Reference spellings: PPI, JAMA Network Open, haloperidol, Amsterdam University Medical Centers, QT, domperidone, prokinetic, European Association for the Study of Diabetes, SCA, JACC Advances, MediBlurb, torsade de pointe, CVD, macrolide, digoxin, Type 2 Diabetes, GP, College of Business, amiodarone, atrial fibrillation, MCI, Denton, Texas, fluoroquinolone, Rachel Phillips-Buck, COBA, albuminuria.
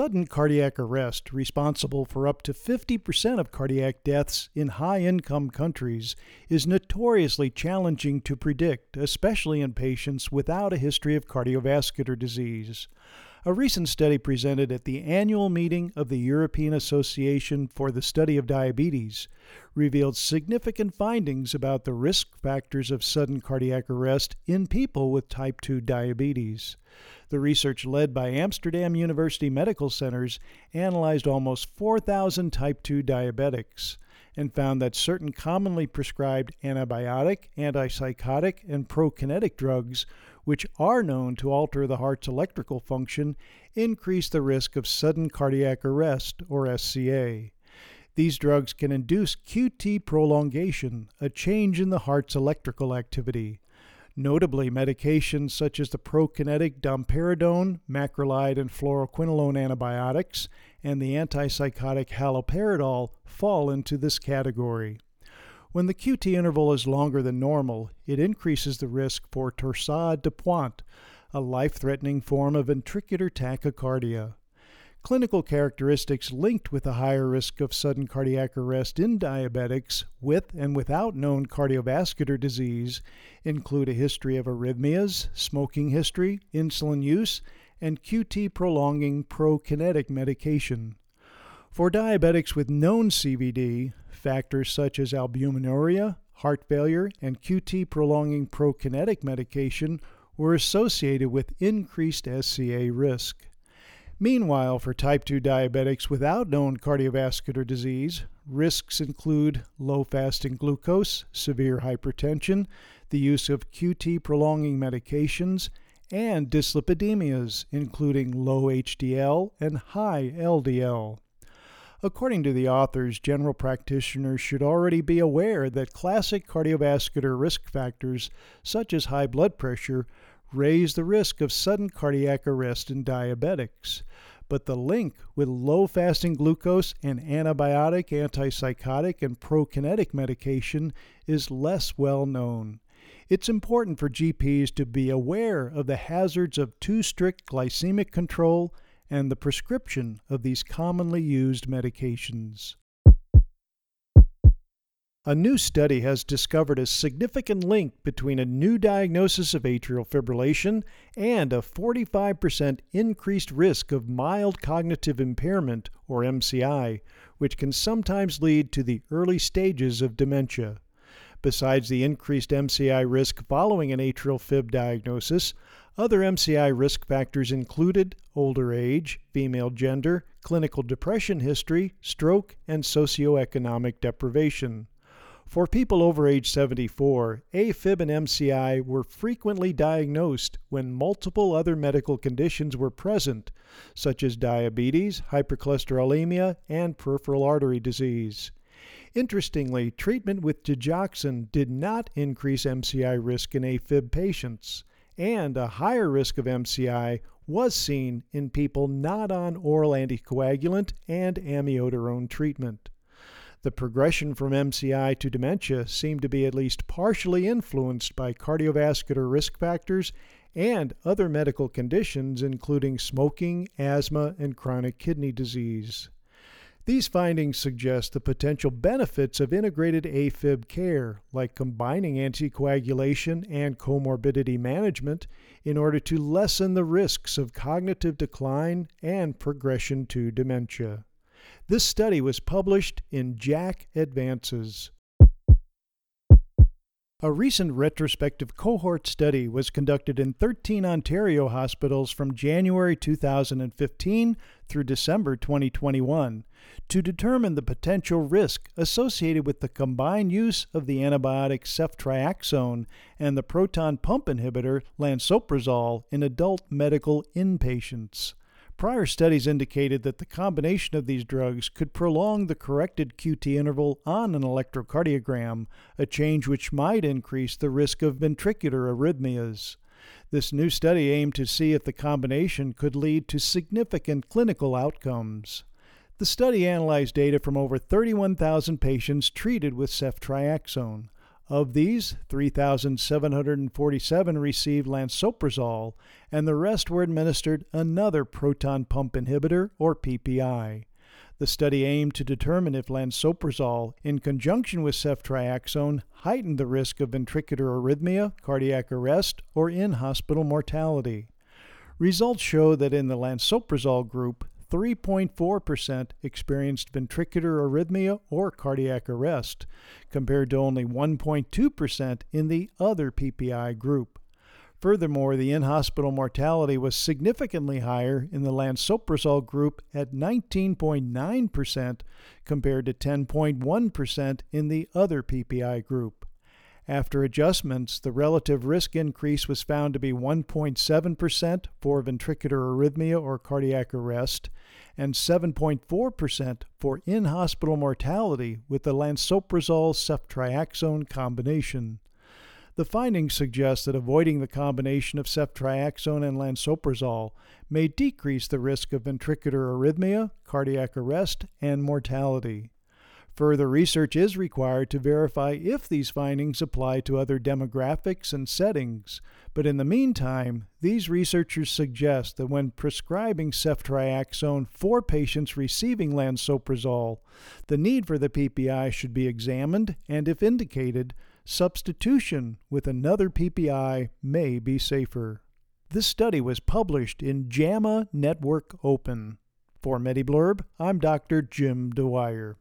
sudden cardiac arrest responsible for up to 50% of cardiac deaths in high-income countries is notoriously challenging to predict, especially in patients without a history of cardiovascular disease. A recent study presented at the annual meeting of the European Association for the Study of Diabetes revealed significant findings about the risk factors of sudden cardiac arrest in people with type 2 diabetes. The research led by Amsterdam University Medical Centers analyzed almost 4,000 type 2 diabetics and found that certain commonly prescribed antibiotic, antipsychotic, and prokinetic drugs, which are known to alter the heart's electrical function, increase the risk of sudden cardiac arrest, or SCA. These drugs can induce QT prolongation, a change in the heart's electrical activity. Notably, medications such as the prokinetic domperidone, macrolide, and fluoroquinolone antibiotics, and the antipsychotic haloperidol fall into this category. When the QT interval is longer than normal, it increases the risk for torsade de pointe, a life-threatening form of ventricular tachycardia. Clinical characteristics linked with the higher risk of sudden cardiac arrest in diabetics with and without known cardiovascular disease include a history of arrhythmias, smoking history, insulin use, and QT prolonging prokinetic medication. For diabetics with known CVD, factors such as albuminuria, heart failure, and QT-prolonging prokinetic medication were associated with increased SCA risk. Meanwhile, for type 2 diabetics without known cardiovascular disease, risks include low fasting glucose, severe hypertension, the use of QT-prolonging medications, and dyslipidemias, including low HDL and high LDL. According to the authors, general practitioners should already be aware that classic cardiovascular risk factors, such as high blood pressure, raise the risk of sudden cardiac arrest in diabetics. But the link with low fasting glucose and antibiotic, antipsychotic, and prokinetic medication is less well known. It's important for GPs to be aware of the hazards of too strict glycemic control and the prescription of these commonly used medications. A new study has discovered a significant link between a new diagnosis of atrial fibrillation and a 45% increased risk of mild cognitive impairment, or MCI, which can sometimes lead to the early stages of dementia. Besides the increased MCI risk following an atrial fib diagnosis, other MCI risk factors included older age, female gender, clinical depression history, stroke, and socioeconomic deprivation. For people over age 74, AFib and MCI were frequently diagnosed when multiple other medical conditions were present, such as diabetes, hypercholesterolemia, and peripheral artery disease. Interestingly, treatment with digoxin did not increase MCI risk in AFib patients, and a higher risk of MCI was seen in people not on oral anticoagulant and amiodarone treatment. The progression from MCI to dementia seemed to be at least partially influenced by cardiovascular risk factors and other medical conditions, including smoking, asthma, and chronic kidney disease. These findings suggest the potential benefits of integrated AFib care, like combining anticoagulation and comorbidity management, in order to lessen the risks of cognitive decline and progression to dementia. This study was published in JACC Advances. A recent retrospective cohort study was conducted in 13 Ontario hospitals from January 2015 through December 2021 to determine the potential risk associated with the combined use of the antibiotic ceftriaxone and the proton pump inhibitor lansoprazole in adult medical inpatients. Prior studies indicated that the combination of these drugs could prolong the corrected QT interval on an electrocardiogram, a change which might increase the risk of ventricular arrhythmias. This new study aimed to see if the combination could lead to significant clinical outcomes. The study analyzed data from over 31,000 patients treated with ceftriaxone. Of these, 3,747 received lansoprazole, and the rest were administered another proton pump inhibitor, or PPI. The study aimed to determine if lansoprazole, in conjunction with ceftriaxone, heightened the risk of ventricular arrhythmia, cardiac arrest, or in-hospital mortality. Results show that in the lansoprazole group, 3.4% experienced ventricular arrhythmia or cardiac arrest, compared to only 1.2% in the other PPI group. Furthermore, the in-hospital mortality was significantly higher in the lansoprazole group at 19.9% compared to 10.1% in the other PPI group. After adjustments, the relative risk increase was found to be 1.7% for ventricular arrhythmia or cardiac arrest and 7.4% for in-hospital mortality with the lansoprazole-ceftriaxone combination. The findings suggest that avoiding the combination of ceftriaxone and lansoprazole may decrease the risk of ventricular arrhythmia, cardiac arrest, and mortality. Further research is required to verify if these findings apply to other demographics and settings, but in the meantime, these researchers suggest that when prescribing ceftriaxone for patients receiving lansoprazole, the need for the PPI should be examined and, if indicated, substitution with another PPI may be safer. This study was published in JAMA Network Open. For MediBlurb, I'm Dr. Jim DeWire.